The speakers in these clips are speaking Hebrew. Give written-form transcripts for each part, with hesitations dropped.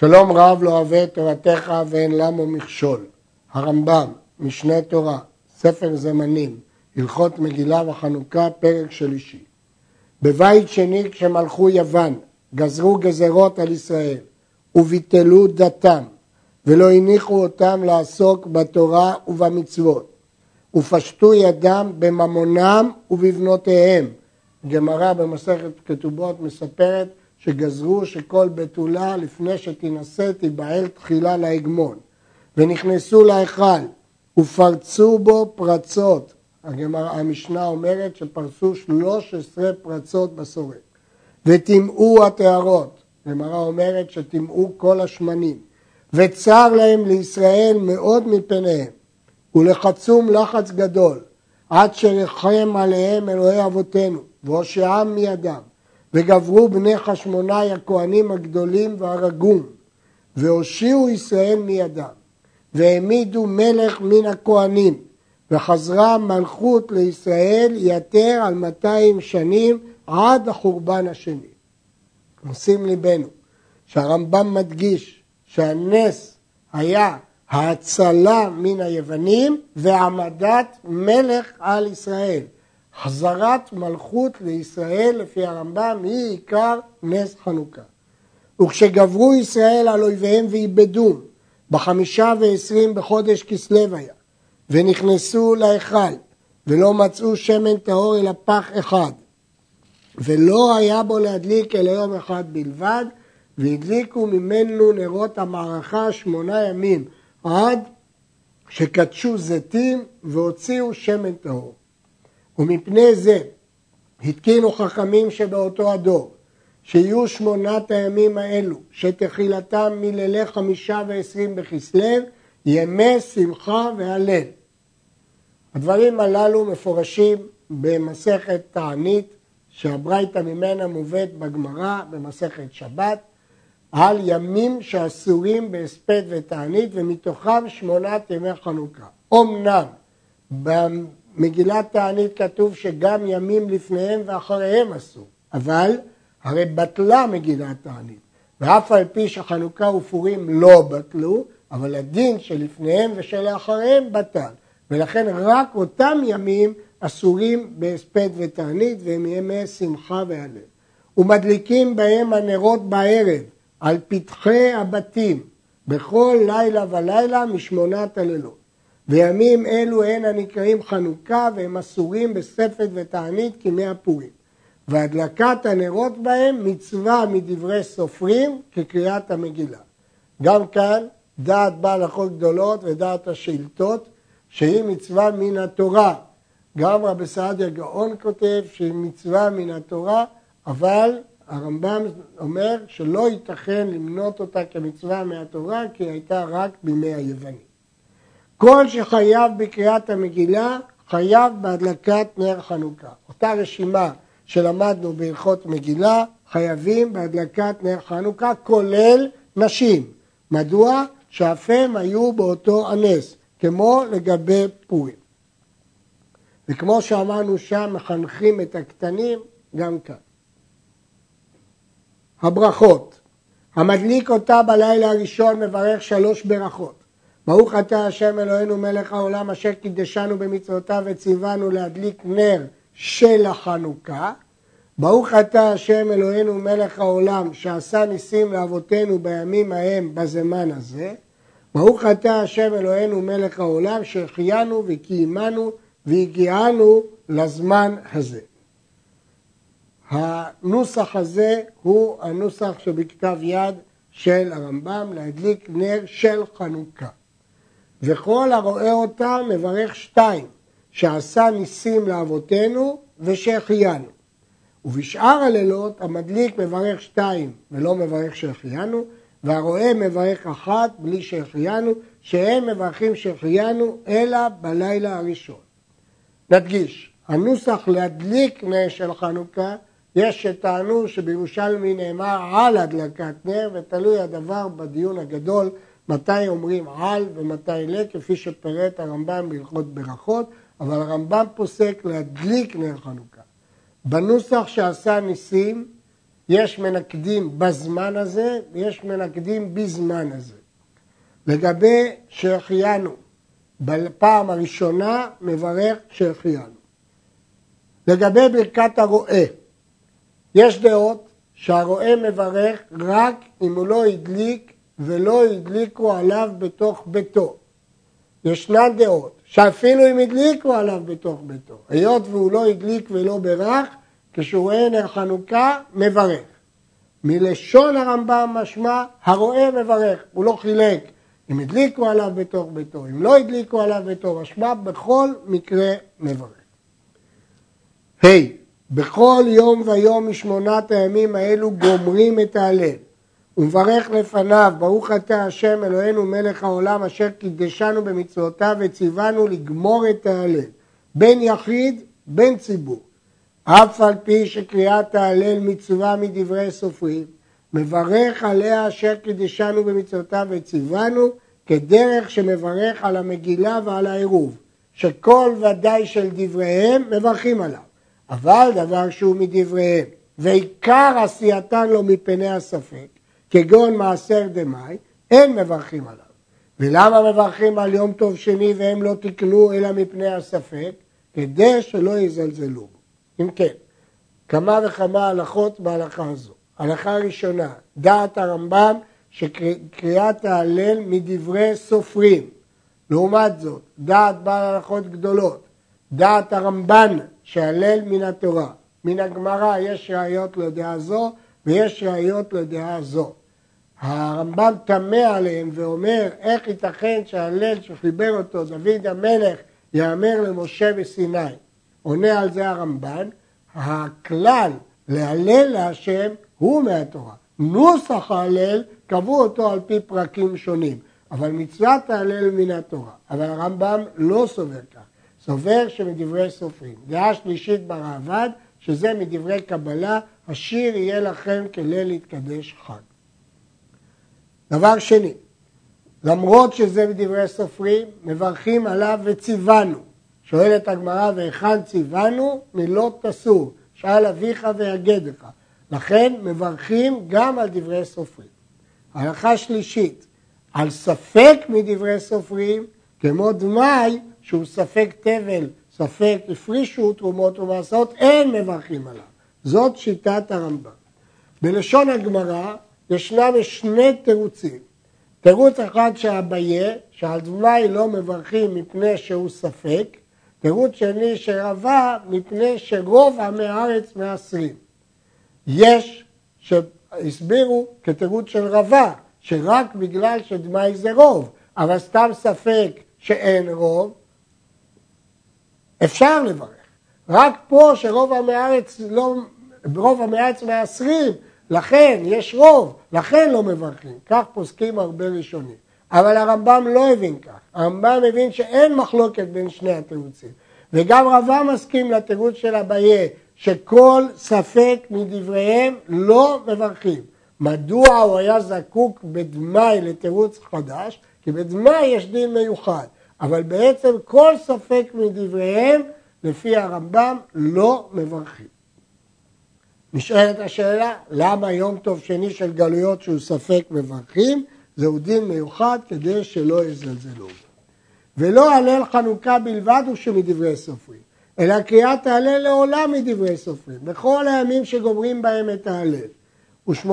שלום רב לא אוהב את תורתך ואין למו מכשול. הרמב"ם, משנה תורה, ספר זמנים, הלכות מגילה וחנוכה, פרק שלישי. בבית שני כשמלכו יוון, גזרו גזרות על ישראל וביטלו דתם, ולא הניחו אותם לעסוק בתורה ובמצוות, ופשטו ידם בממונם ובבנותיהם. גמרא במסכת כתובות מספרת שגזרו שכל בתולה לפני שתינשא תיבעל תחילה להגמון, ונכנסו להיכל ופרצו בו פרצות. המשנה אומרת שפרצו 13 פרצות בסורג, וטימאו התארות. גמרא אומרת שטימאו כל השמנים, וצר להם לישראל מאוד מפניהם, ולחצום לחץ גדול, עד שרחם עליהם אלוהי אבותינו והושיעם מידם, וגברו בני חשמונאי הכהנים הגדולים והרגום, והושיעו ישראל מידם, והעמידו מלך מן הכהנים, וחזרה מלכות לישראל יתר על 200 שנים עד החורבן השני. נשים ליבנו שהרמב"ם מדגיש שהנס היה ההצלה מן היוונים והעמדת מלך על ישראל. חזרת מלכות לישראל לפי הרמב"ם היא עיקר נס חנוכה. וכשגברו ישראל על אויביהם ואיבדום, 25 בחודש כסלו היה, ונכנסו להיכל, ולא מצאו שמן טהור אלא פח אחד, ולא היה בו להדליק אלא יום אחד בלבד, והדליקו ממנו נרות המערכה 8 ימים, עד שקדשו זיתים והוציאו שמן טהור. ומפני זה התקינו חכמים שבאותו הדור, שיהיו 8 הימים האלו, שתחילתם מלילי 25 בכסלו, ימי שמחה והלל. הדברים הללו מפורשים במסכת תענית, שהברייתא ממנה מובאת בגמרא במסכת שבת, על ימים שאסורים בהספד ותענית, ומתוכם 8 ימי חנוכה. אומנם במגילת תענית כתוב שגם ימים לפניהם ואחריהם אסור, אבל הרי בטלה מגילת תענית, ואף על פי שחנוכה ופורים לא בטלו, אבל הדין שלפניהם ושלאחריהם בטל, ולכן רק אותם ימים אסורים בהספד ותענית, והם ימי שמחה והלל. ומדליקים בהם הנרות בערב על פתחי הבתים בכל לילה ולילה מ8 הלילות. וימים אלו הן הנקראים חנוכה, והם אסורים בספד ותענית כימי הפורים. והדלקת הנרות בהם מצווה מדברי סופרים כקריאת המגילה. גם כאן דעת בעל הלכות גדולות ודעת השאילתות שהיא מצווה מן התורה. גם רבי סעדיה גאון כותב שהיא מצווה מן התורה, אבל הרמב"ם אומר שלא ייתכן למנות אותה כמצווה מהתורה, כי היא הייתה רק בימי היוונים. כל שחייב בקריאת המגילה חייב בהדלקת נר חנוכה. אותה רשימה שלמדנו בהלכות מגילה חייבים בהדלקת נר חנוכה, כולל נשים. מדוע? שאף הם היו באותו הנס, כמו לגבי פורים. וכמו שאמרנו שם מחנכים את הקטנים, גם כאן. הברכות. המדליק אותה בלילה הראשון מברך 3 ברכות. ברוך אתה השם אלוהינו מלך העולם, אשר קידשנו במצוותיו וציוונו להדליק נר של החנוכה. ברוך אתה השם אלוהינו מלך העולם, שעשה ניסים לאבותינו בימים ההם בזמן הזה. ברוך אתה השם אלוהינו מלך העולם, שהחיינו וקיימנו והגיענו לזמן הזה. הנוסח הזה הוא הנוסח שבכתב יד של הרמב"ם, להדליק נר של חנוכה. וכל הרואה אותה מברך 2, שעשה ניסים לאבותינו ושהחיינו. ובשאר הלילות המדליק מברך 2 ולא מברך שהחיינו, והרואה מברך 1 בלי שהחיינו, שהם מברכים שהחיינו אלא בלילה הראשון. נדגיש, הנוסח להדליק נר של חנוכה, יש שטענו שבירושלמי נאמר על הדלקת נר, ותלוי הדבר בדיון הגדול מתי אומרים על ומתי לא, כפי שפרט הרמב"ם בהלכות ברכות, אבל הרמב"ם פוסק להדליק נר חנוכה. בנוסח שעשה ניסים יש מנקדים בזמן הזה, יש מנקדים בזמן הזה. לגבי שהחיינו, בפעם הראשונה מברך שהחיינו. לגבי ברכת הרואה, יש דעות שהרואה מברך רק אם הוא לא הדליק ולא הדליקו עליו בתוך ביתו. ישנן דעות שאפילו אם הדליקו עליו בתוך ביתו, היות והוא לא הדליק ולא ברך, כשרואה נר חנוכה מברך. מלשון הרמב"ם משמע הרואה מברך, הוא לא חילק אם הדליקו עליו בתוך ביתו, אם לא הדליקו עליו בתוך, משמע בכל מקרה מברך. בכל יום ויום משמונת הימים האלו גומרים את ההלל. ומברך לפניו, ברוך אתה השם אלוהינו מלך העולם אשר קידשנו במצוותיו וציוונו לגמור את ההלל. בין יחיד, בין ציבור. אף על פי שקריאת ההלל מצווה מדברי סופרים, מברך עליה אשר קידשנו במצוותיו וציוונו כדרך שמברך על המגילה ועל העירוב, שכל ודאי של דבריהם מברכים עליו. אבל דבר שהוא מדבריהם, ועיקר עשייתן לו מפני הספק, כגון מעשר דמאי, אין מברכים עליו. ולמה מברכים על יום טוב שני והם לא תקנו אלא מפני הספק? כדי שלא יזלזלו בו. אם כן, כמה וכמה הלכות בהלכה הזו. הלכה ראשונה, דעת הרמב"ם שקריאת ההלל מדברי סופרים. לעומת זאת, דעת בעל הלכות גדולות, דעת הרמב"ן, שהלל מן התורה, מן הגמרא יש ראיות לדעה זו ויש ראיות לדעה זו. הרמב"ם תמה עליהם ואומר איך ייתכן שהלל שחיבר אותו דוד המלך יאמר למשה בסיני. עונה על זה הרמב"ן, הכלל להלל להשם הוא מהתורה. נוסח ההלל קבעו אותו על פי פרקים שונים, אבל מצוות ההלל מן התורה. אבל הרמב"ם לא סובר כך. סובר שמדברי סופרים. דעה שלישית ברעבד, שזה מדברי קבלה, השיר יהיה לכם כליל להתקדש חג. דבר שני, למרות שזה מדברי סופרים, מברכים עליו וציוונו. שואלת הגמרא, והיכן ציוונו? מילות תסור. שאל אביך ויגדך. לכן מברכים גם על דברי סופרים. הלכה שלישית, על ספק מדברי סופרים, כמו דמי, שהוא ספק תבל, ספק הפרישו תרומות ומעשרות, אין מברכים עליו. זאת שיטת הרמב"ם. בלשון הגמרא ישנם שני תירוצים. תירוץ אחד שהבעיה, שעל דמי לא מברכים מפני שהוא ספק, תירוץ שני שרבה מפני שרוב עמי הארץ מעשרים. יש שהסבירו כתירוץ של רבה, שרק בגלל שדמי זה רוב, אבל סתם ספק שאין רוב, אפשר לברך. רק פה שרוב המארץ לא, ברוב המארץ מעשרים, לכן יש רוב, לכן לא מברכים. כך פוסקים הרבה ראשונים. אבל הרמב"ם לא הבין כך. הרמב"ם הבין שאין מחלוקת בין שני התירוצים. וגם רבה מסכים לתירוץ של הבעיה, שכל ספק מדבריהם לא מברכים. מדוע הוא היה זקוק בדמי לתירוץ חדש? כי בדמי יש דין מיוחד. אבל בעצם כל ספק מדבריהם, לפי הרמב"ם, לא מברכים. נשאלת השאלה, למה יום טוב שני של גלויות שהוא ספק מברכים? זהו דין מיוחד כדי שלא יזלזלו. ולא הלל חנוכה בלבד הוא שמדברי סופרים, אלא קריאת ההלל לעולם מדברי סופרים, בכל הימים שגומרים בהם את ההלל. ו18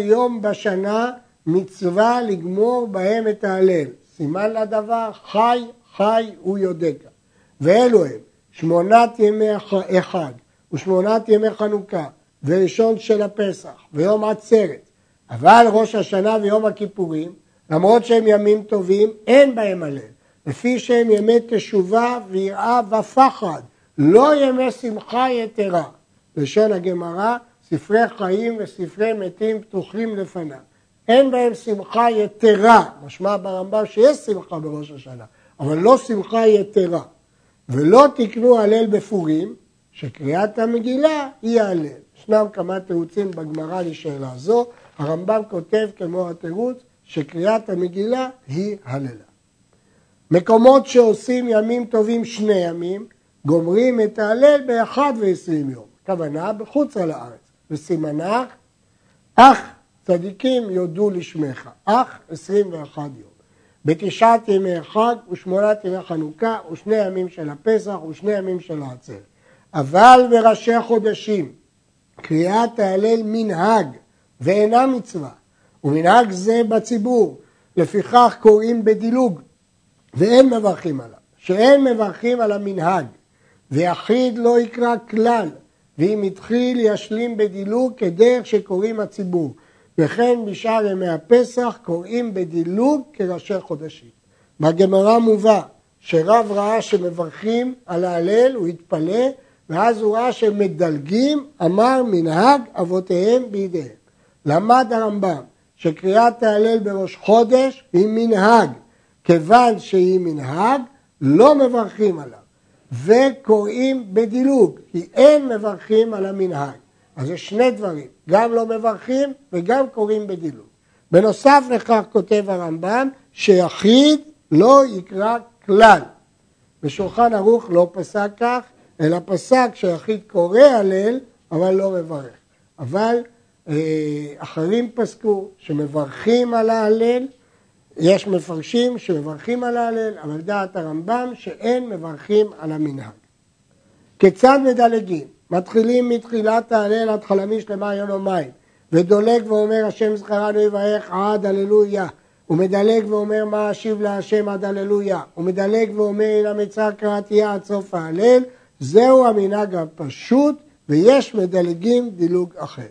יום בשנה מצווה לגמור בהם את ההלל. סימן לדבר, חי, חי הוא יודקה. ואלו הם, 8 ימי החג, ו8 ימי חנוכה, וראשון של הפסח, ויום עצרת. אבל ראש השנה ויום הכיפורים, למרות שהם ימים טובים, אין בהם הלל. לפי שהם ימי תשובה ויראה ופחד, לא ימי שמחה יתרה. לשון הגמרא, ספרי חיים וספרי מתים פתוחים לפניו. אין בהם שמחה יתרה, משמע ברמב"ם שיש שמחה בראש השנה, אבל לא שמחה יתרה. ולא תקנו הלל בפורים, שקריאת המגילה היא הלל. ישנם כמה תירוצים בגמרא לשאלה זו, הרמב"ם כותב כמו התירוץ שקריאת המגילה היא הללה. מקומות שעושים ימים טובים 2 ימים, גומרים את ההלל ב-21 יום, כוונה בחוץ על הארץ, וסימנה אך צדיקים יודו לשמך, אך 21 יום. בתשעת ימי חג ושמונת ימי חנוכה ושני ימים של הפסח ושני ימים של העצר. אבל בראשי חודשים קריאת ההלל מנהג ואינה מצווה, ומנהג זה בציבור, לפיכך קוראים בדילוג ואין מברכים עליו, שאין מברכים על המנהג, ויחיד לא יקרא כלל, ואם התחיל ישלים בדילוג כדרך שקוראים הציבור, וכן בשאר ימי הפסח קוראים בדילוג כראשי חודשים. בגמרא מובא שרב ראה שמברכים על ההלל, הוא התפלא, ואז הוא ראה שמדלגים, אמר מנהג אבותיהם בידיהם. למד הרמב"ם שקריאת ההלל בראש חודש היא מנהג, כיוון שהיא מנהג לא מברכים עליו, וקוראים בדילוג, כי אין מברכים על המנהג. אז יש שני דברים, גם לא מברכים וגם קוראים בדילוג. בנוסף לכך כותב הרמב"ם שיחיד לא יקרא כלל. בשולחן ערוך לא פסק כך, אלא פסק שיחיד קורא הלל אבל לא מברך. אבל אחרים פסקו שמברכים על ההלל, יש מפרשים שמברכים על ההלל, אבל דעת הרמב"ם שאין מברכים על המנהג. כיצד מדלגים? מתחילים מתחילת ההלל עד חלמיש שלמה יום ומים, ודולג ואומר השם זכרנו יברך עד הללויה, ומדלג ואומר מה אשיב להשם עד הללויה, ומדלג ואומר אל המצר קראתיה עד סוף ההלל, זהו המנהג הפשוט, ויש מדלגים דילוג אחר.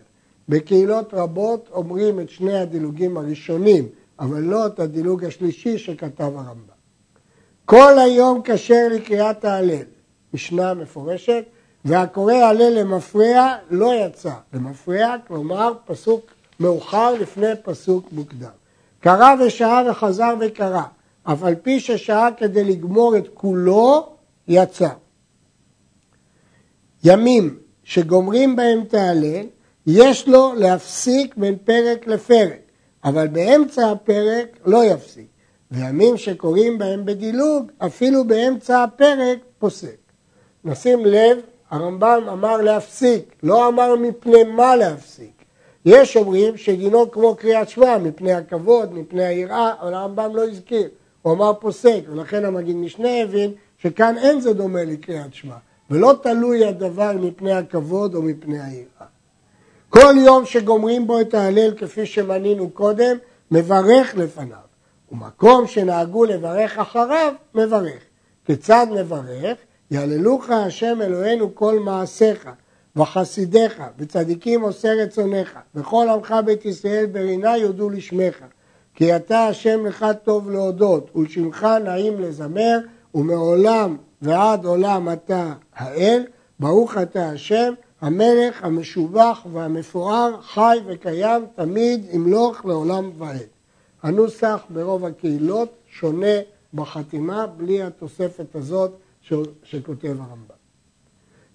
בקהילות רבות אומרים את שני הדילוגים הראשונים, אבל לא את הדילוג השלישי שכתב הרמב"ם. כל היום כשר לקריאת ההלל, משנה מפורשת, והקורא ההלל למפרע לא יצא. למפרע, כלומר פסוק מאוחר לפני פסוק מוקדם. קרא ושעה וחזר וקרא, אף על פי ששעה כדי לגמור את כולו יצא. ימים שגומרים בהם את ההלל, יש לו להפסיק בין פרק לפרק, אבל באמצע הפרק לא יפסיק. וימים שקוראים בהם בדילוג, אפילו באמצע הפרק פוסק. נשים לב, הרמב"ם אמר להפסיק, לא אמר מפני מה להפסיק. יש אומרים שדינו כמו קריאת שמע, מפני הכבוד, מפני היראה, אבל הרמב"ם לא הזכיר. הוא אמר פוסק, ולכן המגיד משנה הבין שכאן אין זה דומה לקריאת שמע, ולא תלוי הדבר מפני הכבוד או מפני היראה. כל יום שגומרים בו את ההלל כפי שמנינו קודם, מברך לפניו. ומקום שנהגו לברך אחריו, מברך. כיצד מברך? יעללוך השם אלוהינו כל מעשיך, וחסידיך, וצדיקים עושה רצונך, וכל עמך בית ישראל ברינה יודו לשמך. כי אתה השם לך טוב להודות, ולשמך נעים לזמר, ומעולם ועד עולם אתה האל, ברוך אתה השם, המלך המשובח והמפואר, חי וקיים, תמיד ימלוך לעולם ועד. הנוסח ברוב הקהילות שונה בחתימה, בלי התוספת הזאת שכותב הרמב"ם.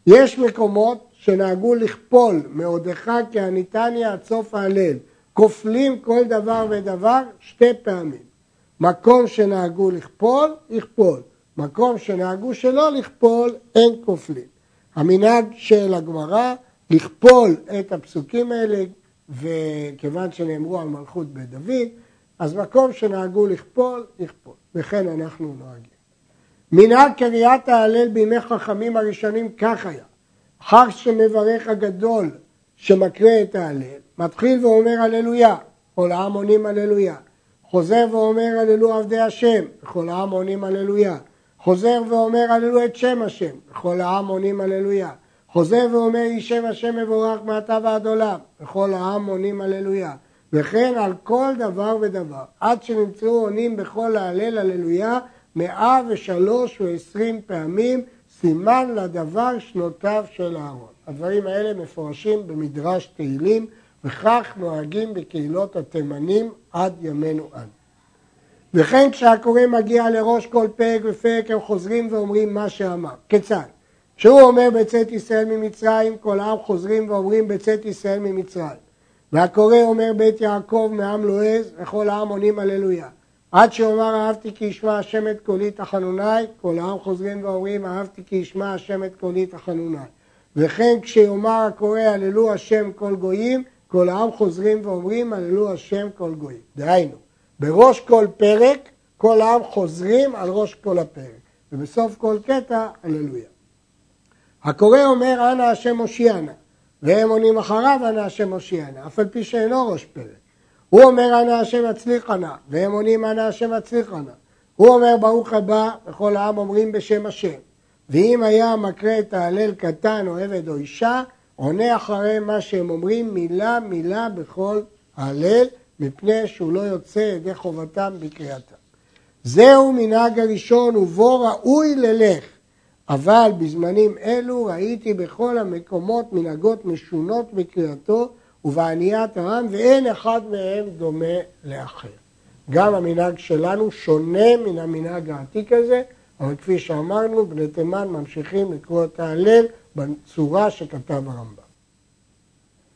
יש מקומות שנהגו לכפול מעודך כעניתניה עד סוף ההלל, כופלים כל דבר ודבר שתי פעמים. מקום שנהגו לכפול, יכפול. מקום שנהגו שלא לכפול, אין כופלים. המנהג של הגמרא לכפול את הפסוקים האלה, וכיוון שנאמרו על מלכות בית דוד, אז מקום שנהגו לכפול, יכפול. וכן אנחנו נוהגים. מנהג קריאת ההלל בימי חכמים הראשונים כך היה. אחר שמברך הגדול שמקרא את ההלל, מתחיל ואומר הללויה, כל העם עונים הללויה. חוזר ואומר הללו עבדי השם, כל העם עונים הללויה. חוזר ואומר הללו את שם השם, וכל העם עונים הללויה. חוזר ואומר היא שם השם מבורך מעתה ועד עולם, וכל העם עונים הללויה. וכן על כל דבר ודבר, עד שנמצאו עונים בכל ההלל הללויה 123 פעמים, סימן לדבר שנותיו של אהרון. הדברים האלה מפורשים במדרש תהילים, וכך נוהגים בקהילות התימנים עד ימינו אנו. וכן כשהקורא מגיע לראש כל פרק ופרק הם חוזרים ואומרים מה שאמר. כיצד? כשהוא אומר בצאת ישראל ממצרים, כל העם חוזרים ואומרים בצאת ישראל ממצרים. והקורא אומר בית יעקב מעם לא עז, וכל העם עונים הללויה. עד שאומר אהבתי כי ישמע השם את קולי תחנוני, כל העם חוזרים ואומרים אהבתי כי ישמע השם את קולי תחנוני. וכן כשיאמר הקורא הללו השם כל גויים, כל העם חוזרים ואומרים הללו השם כל גויים. דהיינו, בראש כל פרק כל העם חוזרים על ראש כל הפרק, ובסוף כל קטע הללויה. הקורא אומר אנא השם הושיענה, והם עונים אחריו אנא השם הושיענה, אף על פי שאינו ראש פרק. הוא אומר אנא השם הצליחנה, והם עונים אנא השם הצליחנה. הוא אומר ברוך הבא, וכל העם אומרים בשם השם. ואם היה מקרא את ההלל קטן או עבד או אישה, עונה אחרי מה שהם אומרים מילה מילה בכל ההלל, מפני שהוא לא יוצא ידי חובתם בקריאתם. זהו מנהג הראשון ובו ראוי ללך, אבל בזמנים אלו ראיתי בכל המקומות מנהגות משונות בקריאתו ובעניית העם, ואין אחד מהם דומה לאחר. גם המנהג שלנו שונה מן המנהג העתיק הזה, אבל כפי שאמרנו, בני תימן ממשיכים לקרוא את ההלל בצורה שכתב הרמב"ם.